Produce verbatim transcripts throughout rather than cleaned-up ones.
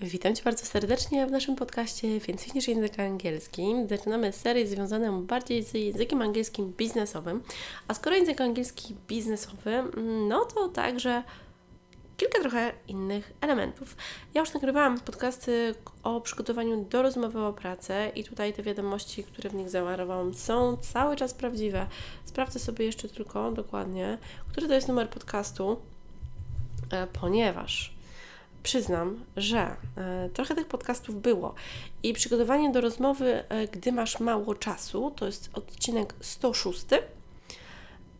Witam Cię bardzo serdecznie w naszym podcaście Więcej niż język angielski. Zaczynamy serię związaną bardziej z językiem angielskim biznesowym. A skoro język angielski biznesowy, no to także kilka trochę innych elementów. Ja już nagrywałam podcasty o przygotowaniu do rozmowy o pracę i tutaj te wiadomości, które w nich zawarowałam, są cały czas prawdziwe. Sprawdzę sobie jeszcze tylko dokładnie, który to jest numer podcastu, ponieważ przyznam, że e, trochę tych podcastów było i przygotowanie do rozmowy, e, gdy masz mało czasu, to jest odcinek sto szósty,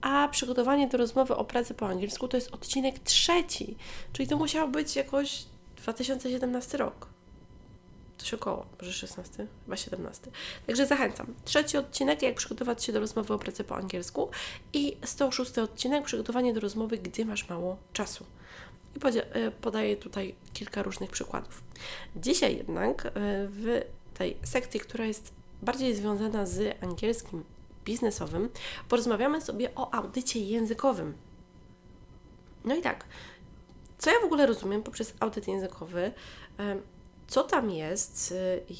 a przygotowanie do rozmowy o pracy po angielsku to jest odcinek trzeci, czyli to musiał być jakoś dwa tysiące siedemnasty rok. Coś około, może szesnasty, chyba siedemnasty. Także zachęcam. Trzeci odcinek, jak przygotować się do rozmowy o pracy po angielsku i sto szósty odcinek, przygotowanie do rozmowy, gdy masz mało czasu. I podaję tutaj kilka różnych przykładów. Dzisiaj jednak w tej sekcji, która jest bardziej związana z angielskim biznesowym, porozmawiamy sobie o audycie językowym. No i tak, co ja w ogóle rozumiem poprzez audyt językowy? Co tam jest?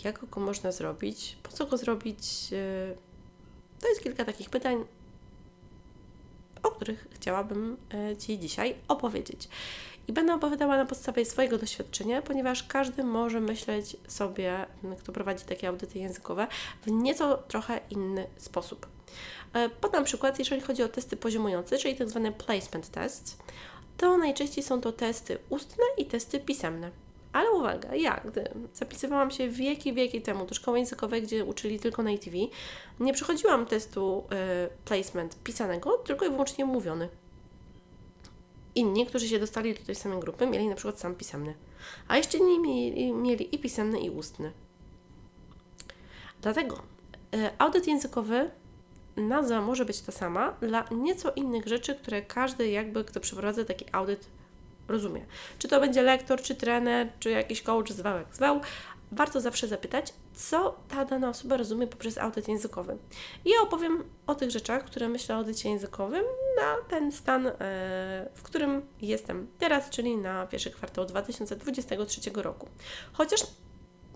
Jak go można zrobić? Po co go zrobić? To jest kilka takich pytań, o których chciałabym Ci dzisiaj opowiedzieć. I będę opowiadała na podstawie swojego doświadczenia, ponieważ każdy może myśleć sobie, kto prowadzi takie audyty językowe, w nieco trochę inny sposób. Podam przykład, jeżeli chodzi o testy poziomujące, czyli tak zwane placement test, to najczęściej są to testy ustne i testy pisemne. Ale uwaga, ja gdy zapisywałam się wieki, wieki temu do szkoły językowej, gdzie uczyli tylko na I T V, nie przechodziłam testu y, placement pisanego, tylko i wyłącznie mówiony. Inni, którzy się dostali do tej samej grupy, mieli na przykład sam pisemny, a jeszcze inni mieli, mieli i pisemny, i ustny. Dlatego y, audyt językowy, nazwa może być ta sama dla nieco innych rzeczy, które każdy jakby, kto przeprowadza taki audyt, rozumie. Czy to będzie lektor, czy trener, czy jakiś coach, zwał jak zwał. Warto zawsze zapytać, co ta dana osoba rozumie poprzez audyt językowy. I ja opowiem o tych rzeczach, które myślę o audycie językowym na ten stan, w którym jestem teraz, czyli na pierwszy kwartał dwa tysiące dwudziestego trzeciego roku. Chociaż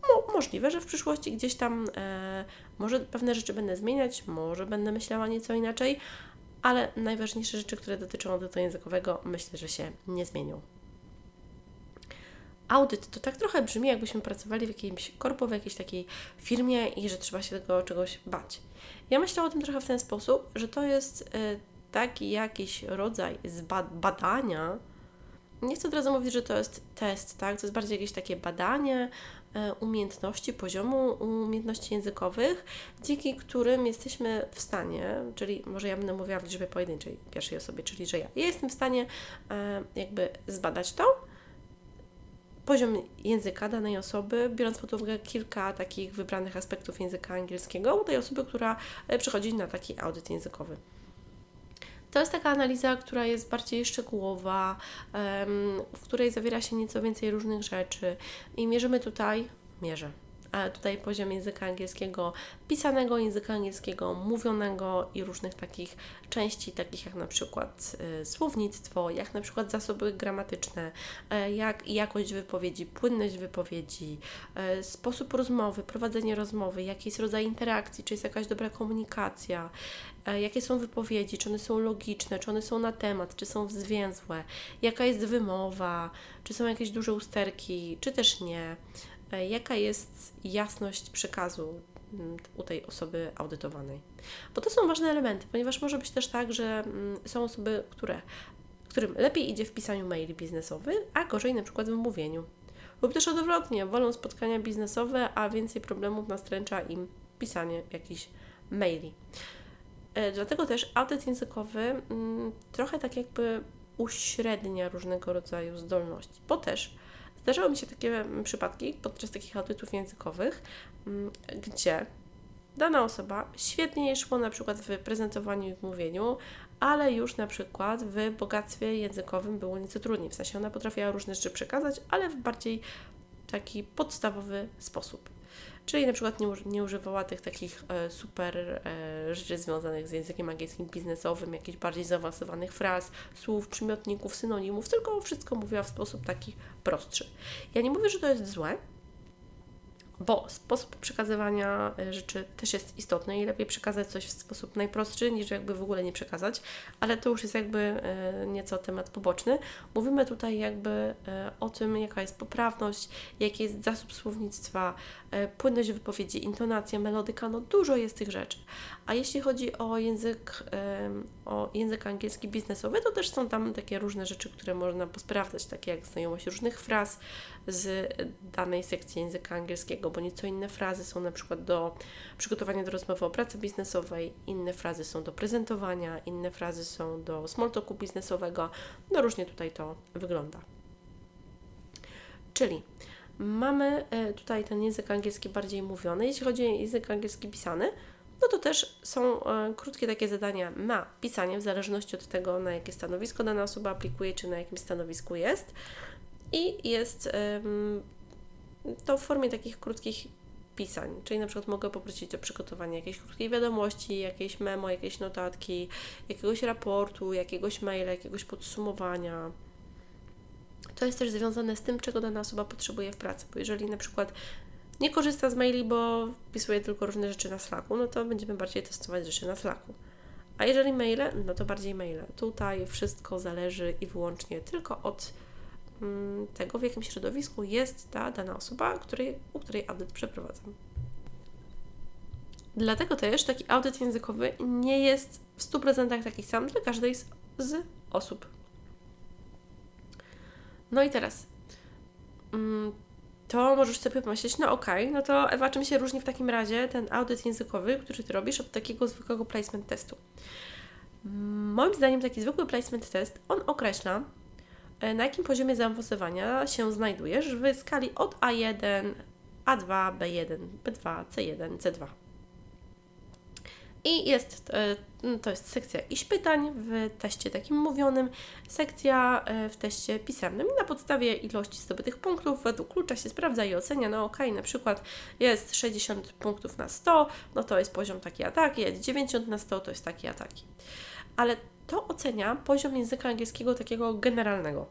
no, możliwe, że w przyszłości gdzieś tam e, może pewne rzeczy będę zmieniać, może będę myślała nieco inaczej, ale najważniejsze rzeczy, które dotyczą audytu językowego, myślę, że się nie zmienią. Audyt to tak trochę brzmi, jakbyśmy pracowali w jakimś korpo, w jakiejś takiej firmie i że trzeba się tego czegoś bać. Ja myślę o tym trochę w ten sposób, że to jest taki jakiś rodzaj badania. Nie chcę od razu mówić, że to jest test, tak? To jest bardziej jakieś takie badanie umiejętności, poziomu umiejętności językowych, dzięki którym jesteśmy w stanie, czyli może ja będę mówiła w liczbie pojedynczej, pierwszej osobie, czyli że ja, ja jestem w stanie jakby zbadać to, poziom języka danej osoby, biorąc pod uwagę kilka takich wybranych aspektów języka angielskiego u tej osoby, która przychodzi na taki audyt językowy. To jest taka analiza, która jest bardziej szczegółowa, w której zawiera się nieco więcej różnych rzeczy i mierzymy tutaj, mierzę, a tutaj poziom języka angielskiego pisanego, języka angielskiego mówionego i różnych takich części, takich jak na przykład słownictwo, jak na przykład zasoby gramatyczne, jak jakość wypowiedzi, płynność wypowiedzi, sposób rozmowy, prowadzenie rozmowy, jaki jest rodzaj interakcji, czy jest jakaś dobra komunikacja, jakie są wypowiedzi, czy one są logiczne, czy one są na temat, czy są zwięzłe, jaka jest wymowa, czy są jakieś duże usterki, czy też nie, jaka jest jasność przekazu u tej osoby audytowanej. Bo to są ważne elementy, ponieważ może być też tak, że są osoby, które, którym lepiej idzie w pisaniu maili biznesowych, a gorzej na przykład w mówieniu. Lub też odwrotnie, wolą spotkania biznesowe, a więcej problemów nastręcza im pisanie jakichś maili. Dlatego też audyt językowy trochę tak jakby uśrednia różnego rodzaju zdolności, bo też zdarzały mi się takie przypadki podczas takich audytów językowych, gdzie dana osoba świetnie szło na przykład w prezentowaniu i w mówieniu, ale już na przykład w bogactwie językowym było nieco trudniej. W sensie ona potrafiła różne rzeczy przekazać, ale w bardziej taki podstawowy sposób. czyli na przykład nie, nie używała tych takich e, super e, rzeczy związanych z językiem angielskim biznesowym, jakichś bardziej zaawansowanych fraz, słów, przymiotników, synonimów, tylko wszystko mówiła w sposób taki prostszy. Ja nie mówię, że to jest złe, bo sposób przekazywania rzeczy też jest istotny i lepiej przekazać coś w sposób najprostszy, niż jakby w ogóle nie przekazać, ale to już jest jakby nieco temat poboczny. Mówimy tutaj jakby o tym, jaka jest poprawność, jaki jest zasób słownictwa, płynność wypowiedzi, intonacja, melodyka, no dużo jest tych rzeczy. A jeśli chodzi o język, o język angielski biznesowy, to też są tam takie różne rzeczy, które można posprawdzać, takie jak znajomość różnych fraz z danej sekcji języka angielskiego, bo nieco inne frazy są na przykład do przygotowania do rozmowy o pracy biznesowej, inne frazy są do prezentowania, inne frazy są do small talku biznesowego. No różnie tutaj to wygląda. Czyli mamy tutaj ten język angielski bardziej mówiony. Jeśli chodzi o język angielski pisany, no to też są e, krótkie takie zadania na pisanie, w zależności od tego, na jakie stanowisko dana osoba aplikuje, czy na jakim stanowisku jest. I jest e, to w formie takich krótkich pisań, czyli na przykład mogę poprosić o przygotowanie jakiejś krótkiej wiadomości, jakiejś memo, jakiejś notatki, jakiegoś raportu, jakiegoś maila, jakiegoś podsumowania. To jest też związane z tym, czego dana osoba potrzebuje w pracy, bo jeżeli na przykład nie korzysta z maili, bo wpisuje tylko różne rzeczy na Slacku, no to będziemy bardziej testować rzeczy na Slacku. A jeżeli maile, no to bardziej maile. Tutaj wszystko zależy i wyłącznie tylko od mm, tego, w jakim środowisku jest ta dana osoba, której, u której audyt przeprowadzam. Dlatego też taki audyt językowy nie jest w stu procentach taki sam dla każdej z, z osób. No i teraz... Mm, to możesz sobie pomyśleć, no okej, okay, no to Ewa, czym się różni w takim razie ten audyt językowy, który Ty robisz, od takiego zwykłego placement testu? Moim zdaniem taki zwykły placement test, on określa, na jakim poziomie zaawansowania się znajdujesz w skali od A jeden, A dwa, B jeden, B dwa, C jeden, C dwa. I jest, to jest sekcja iść pytań w teście takim mówionym, sekcja w teście pisemnym. Na podstawie ilości zdobytych punktów według klucza się sprawdza i ocenia, no okej, okay, na przykład jest sześćdziesiąt punktów na sto, no to jest poziom taki a taki, jest dziewięćdziesiąt na sto, to jest taki a taki. Ale to ocenia poziom języka angielskiego takiego generalnego.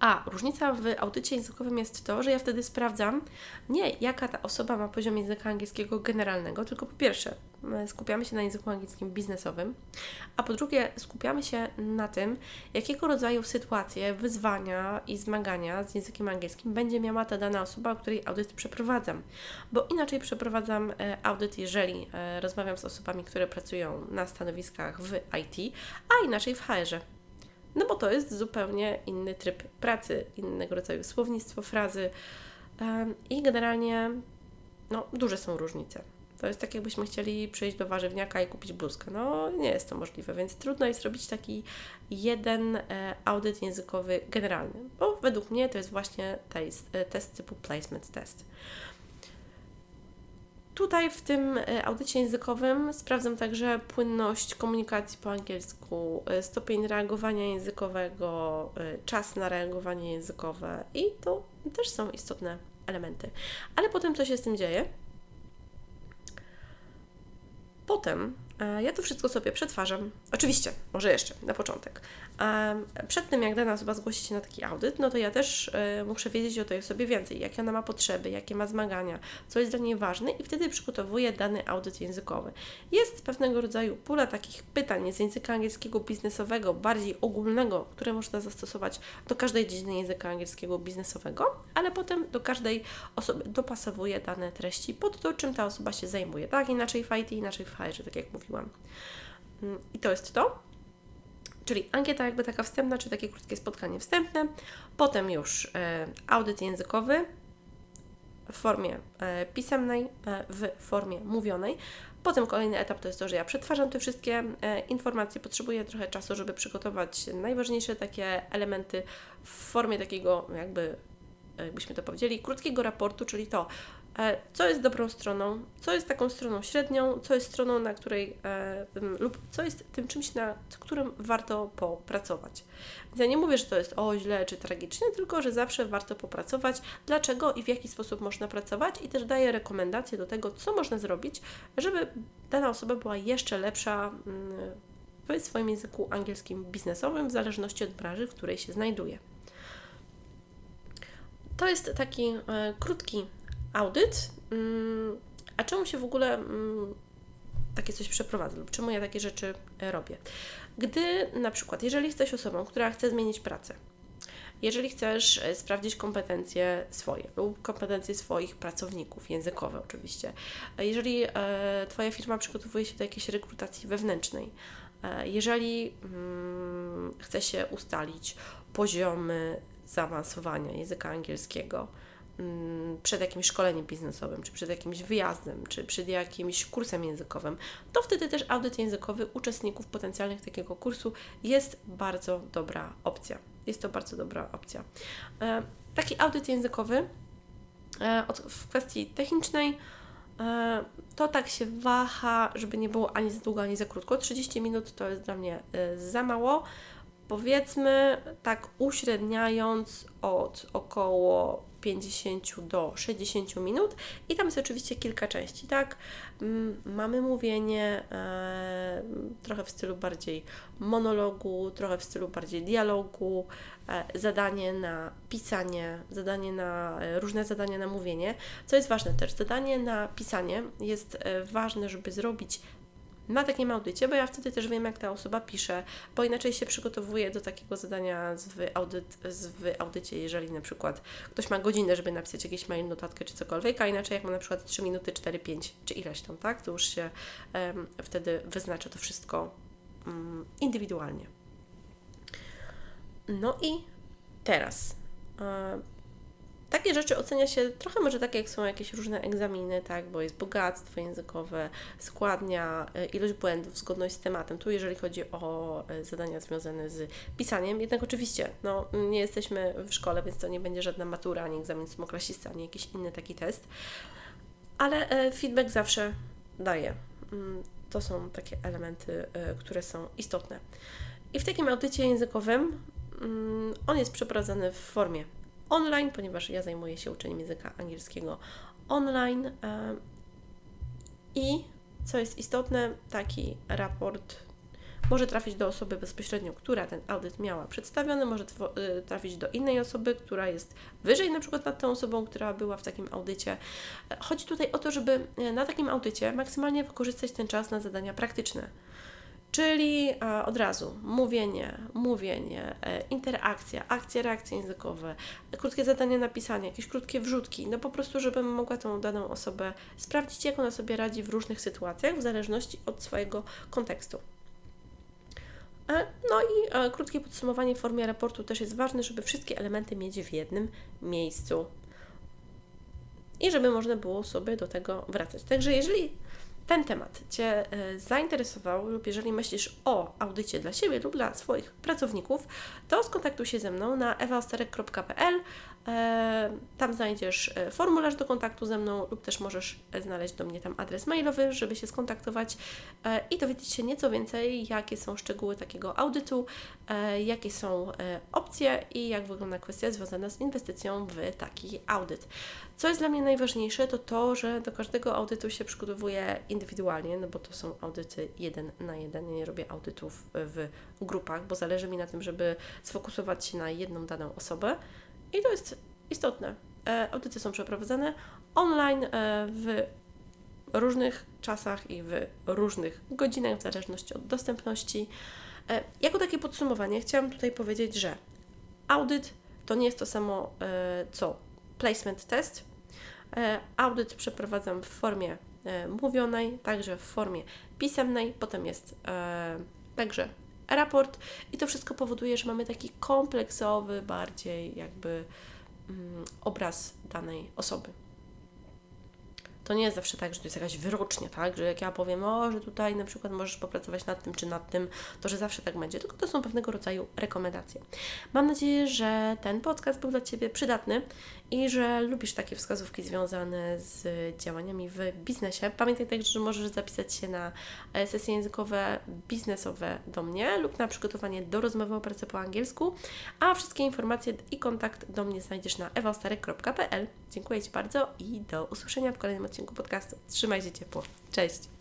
A różnica w audycie językowym jest to, że ja wtedy sprawdzam nie jaka ta osoba ma poziom języka angielskiego generalnego, tylko po pierwsze skupiamy się na języku angielskim biznesowym, a po drugie skupiamy się na tym, jakiego rodzaju sytuacje, wyzwania i zmagania z językiem angielskim będzie miała ta dana osoba, której audyt przeprowadzam. Bo inaczej przeprowadzam audyt, jeżeli rozmawiam z osobami, które pracują na stanowiskach w I T, a inaczej w H R ze. No bo to jest zupełnie inny tryb pracy, innego rodzaju słownictwo, frazy yy, i generalnie no, duże są różnice. To jest tak, jakbyśmy chcieli przyjść do warzywniaka i kupić bluzkę. No nie jest to możliwe, więc trudno jest robić taki jeden e, audyt językowy generalny, bo według mnie to jest właśnie test, e, test typu placement test. Tutaj w tym audycie językowym sprawdzam także płynność komunikacji po angielsku, stopień reagowania językowego, czas na reagowanie językowe i to też są istotne elementy. Ale potem co się z tym dzieje? Potem ja to wszystko sobie przetwarzam. Oczywiście, może jeszcze na początek. Przed tym, jak dana osoba zgłosi się na taki audyt, no to ja też muszę wiedzieć o tej osobie więcej, jakie ona ma potrzeby, jakie ma zmagania, co jest dla niej ważne i wtedy przygotowuję dany audyt językowy. Jest pewnego rodzaju pula takich pytań z języka angielskiego biznesowego, bardziej ogólnego, które można zastosować do każdej dziedziny języka angielskiego biznesowego, ale potem do każdej osoby dopasowuję dane treści pod to, czym ta osoba się zajmuje. Tak, inaczej w I T, inaczej w H R ze, tak jak mówię. I to jest to, czyli ankieta jakby taka wstępna, czy takie krótkie spotkanie wstępne, potem już e, audyt językowy w formie e, pisemnej, e, w formie mówionej, potem kolejny etap to jest to, że ja przetwarzam te wszystkie e, informacje, potrzebuję trochę czasu, żeby przygotować najważniejsze takie elementy w formie takiego jakby jakbyśmy to powiedzieli, krótkiego raportu, czyli to, co jest dobrą stroną, co jest taką stroną średnią, co jest stroną, na której lub co jest tym czymś, na którym warto popracować. Ja nie mówię, że to jest o źle czy tragicznie, tylko że zawsze warto popracować, dlaczego i w jaki sposób można pracować i też daję rekomendacje do tego, co można zrobić, żeby dana osoba była jeszcze lepsza w swoim języku angielskim biznesowym, w zależności od branży, w której się znajduje. To jest taki e, krótki audyt. Mm, a czemu się w ogóle mm, takie coś przeprowadza lub czemu ja takie rzeczy e, robię? Gdy na przykład, jeżeli jesteś osobą, która chce zmienić pracę, jeżeli chcesz sprawdzić kompetencje swoje lub kompetencje swoich pracowników, językowe oczywiście, jeżeli e, Twoja firma przygotowuje się do jakiejś rekrutacji wewnętrznej, e, jeżeli mm, chce się ustalić poziomy zaawansowania języka angielskiego przed jakimś szkoleniem biznesowym, czy przed jakimś wyjazdem, czy przed jakimś kursem językowym, to wtedy też audyt językowy uczestników potencjalnych takiego kursu jest bardzo dobra opcja. Jest to bardzo dobra opcja. Taki audyt językowy w kwestii technicznej to tak się waha, żeby nie było ani za długo, ani za krótko. trzydzieści minut to jest dla mnie za mało. Powiedzmy, tak uśredniając od około pięćdziesiąt do sześćdziesięciu minut i tam jest oczywiście kilka części, tak? Mamy mówienie e, trochę w stylu bardziej monologu, trochę w stylu bardziej dialogu, e, zadanie na pisanie, zadanie na e, różne zadania na mówienie. Co jest ważne też, zadanie na pisanie jest e, ważne, żeby zrobić na takim audycie, bo ja wtedy też wiem, jak ta osoba pisze, bo inaczej się przygotowuje do takiego zadania w, audyt, w audycie, jeżeli na przykład ktoś ma godzinę, żeby napisać jakieś mail, notatkę czy cokolwiek, a inaczej jak ma na przykład trzy minuty, cztery, pięć czy ileś tam, tak? To już się um, wtedy wyznacza to wszystko um, indywidualnie. No i teraz... Um, Takie rzeczy ocenia się trochę może tak, jak są jakieś różne egzaminy, tak, bo jest bogactwo językowe, składnia, ilość błędów, zgodność z tematem. Tu jeżeli chodzi o zadania związane z pisaniem, jednak oczywiście no, nie jesteśmy w szkole, więc to nie będzie żadna matura, ani egzamin ósmoklasisty, ani jakiś inny taki test, ale feedback zawsze daje. To są takie elementy, które są istotne. I w takim audycie językowym on jest przeprowadzany w formie online, ponieważ ja zajmuję się uczeniem języka angielskiego online i co jest istotne, taki raport może trafić do osoby bezpośrednio, która ten audyt miała przedstawiony, może trafić do innej osoby, która jest wyżej na przykład nad tą osobą, która była w takim audycie. Chodzi tutaj o to, żeby na takim audycie maksymalnie wykorzystać ten czas na zadania praktyczne. Czyli od razu mówienie, mówienie, interakcja, akcje, reakcje językowe, krótkie zadania na pisanie, jakieś krótkie wrzutki, no po prostu, żebym mogła tą daną osobę sprawdzić, jak ona sobie radzi w różnych sytuacjach, w zależności od swojego kontekstu. No i krótkie podsumowanie w formie raportu też jest ważne, żeby wszystkie elementy mieć w jednym miejscu i żeby można było sobie do tego wracać. Także jeżeli ten temat Cię zainteresował lub jeżeli myślisz o audycie dla siebie lub dla swoich pracowników, to skontaktuj się ze mną na ewa ostarek kropka pe el. Tam znajdziesz formularz do kontaktu ze mną lub też możesz znaleźć do mnie tam adres mailowy, żeby się skontaktować i dowiedzieć się nieco więcej, jakie są szczegóły takiego audytu, jakie są opcje i jak wygląda kwestia związana z inwestycją w taki audyt. Co jest dla mnie najważniejsze, to to, że do każdego audytu się przygotowuję indywidualnie, no bo to są audyty jeden na jeden. Ja nie robię audytów w grupach, bo zależy mi na tym, żeby sfokusować się na jedną daną osobę. I to jest istotne. E, audyty są przeprowadzane online e, w różnych czasach i w różnych godzinach, w zależności od dostępności. E, jako takie podsumowanie chciałam tutaj powiedzieć, że audyt to nie jest to samo e, co placement test. E, audyt przeprowadzam w formie e, mówionej, także w formie pisemnej, potem jest e, także raport i to wszystko powoduje, że mamy taki kompleksowy, bardziej jakby mm, obraz danej osoby. to nie jest zawsze tak, że to jest jakaś wyrocznia, tak, że jak ja powiem, o, że tutaj na przykład możesz popracować nad tym czy nad tym, to że zawsze tak będzie, tylko to są pewnego rodzaju rekomendacje. Mam nadzieję, że ten podcast był dla Ciebie przydatny i że lubisz takie wskazówki związane z działaniami w biznesie. Pamiętaj także, że możesz zapisać się na sesje językowe biznesowe do mnie lub na przygotowanie do rozmowy o pracy po angielsku, a wszystkie informacje i kontakt do mnie znajdziesz na ewa ostarek kropka pe el. Dziękuję Ci bardzo i do usłyszenia w kolejnym odcinku podcastu. Trzymaj się ciepło. Cześć!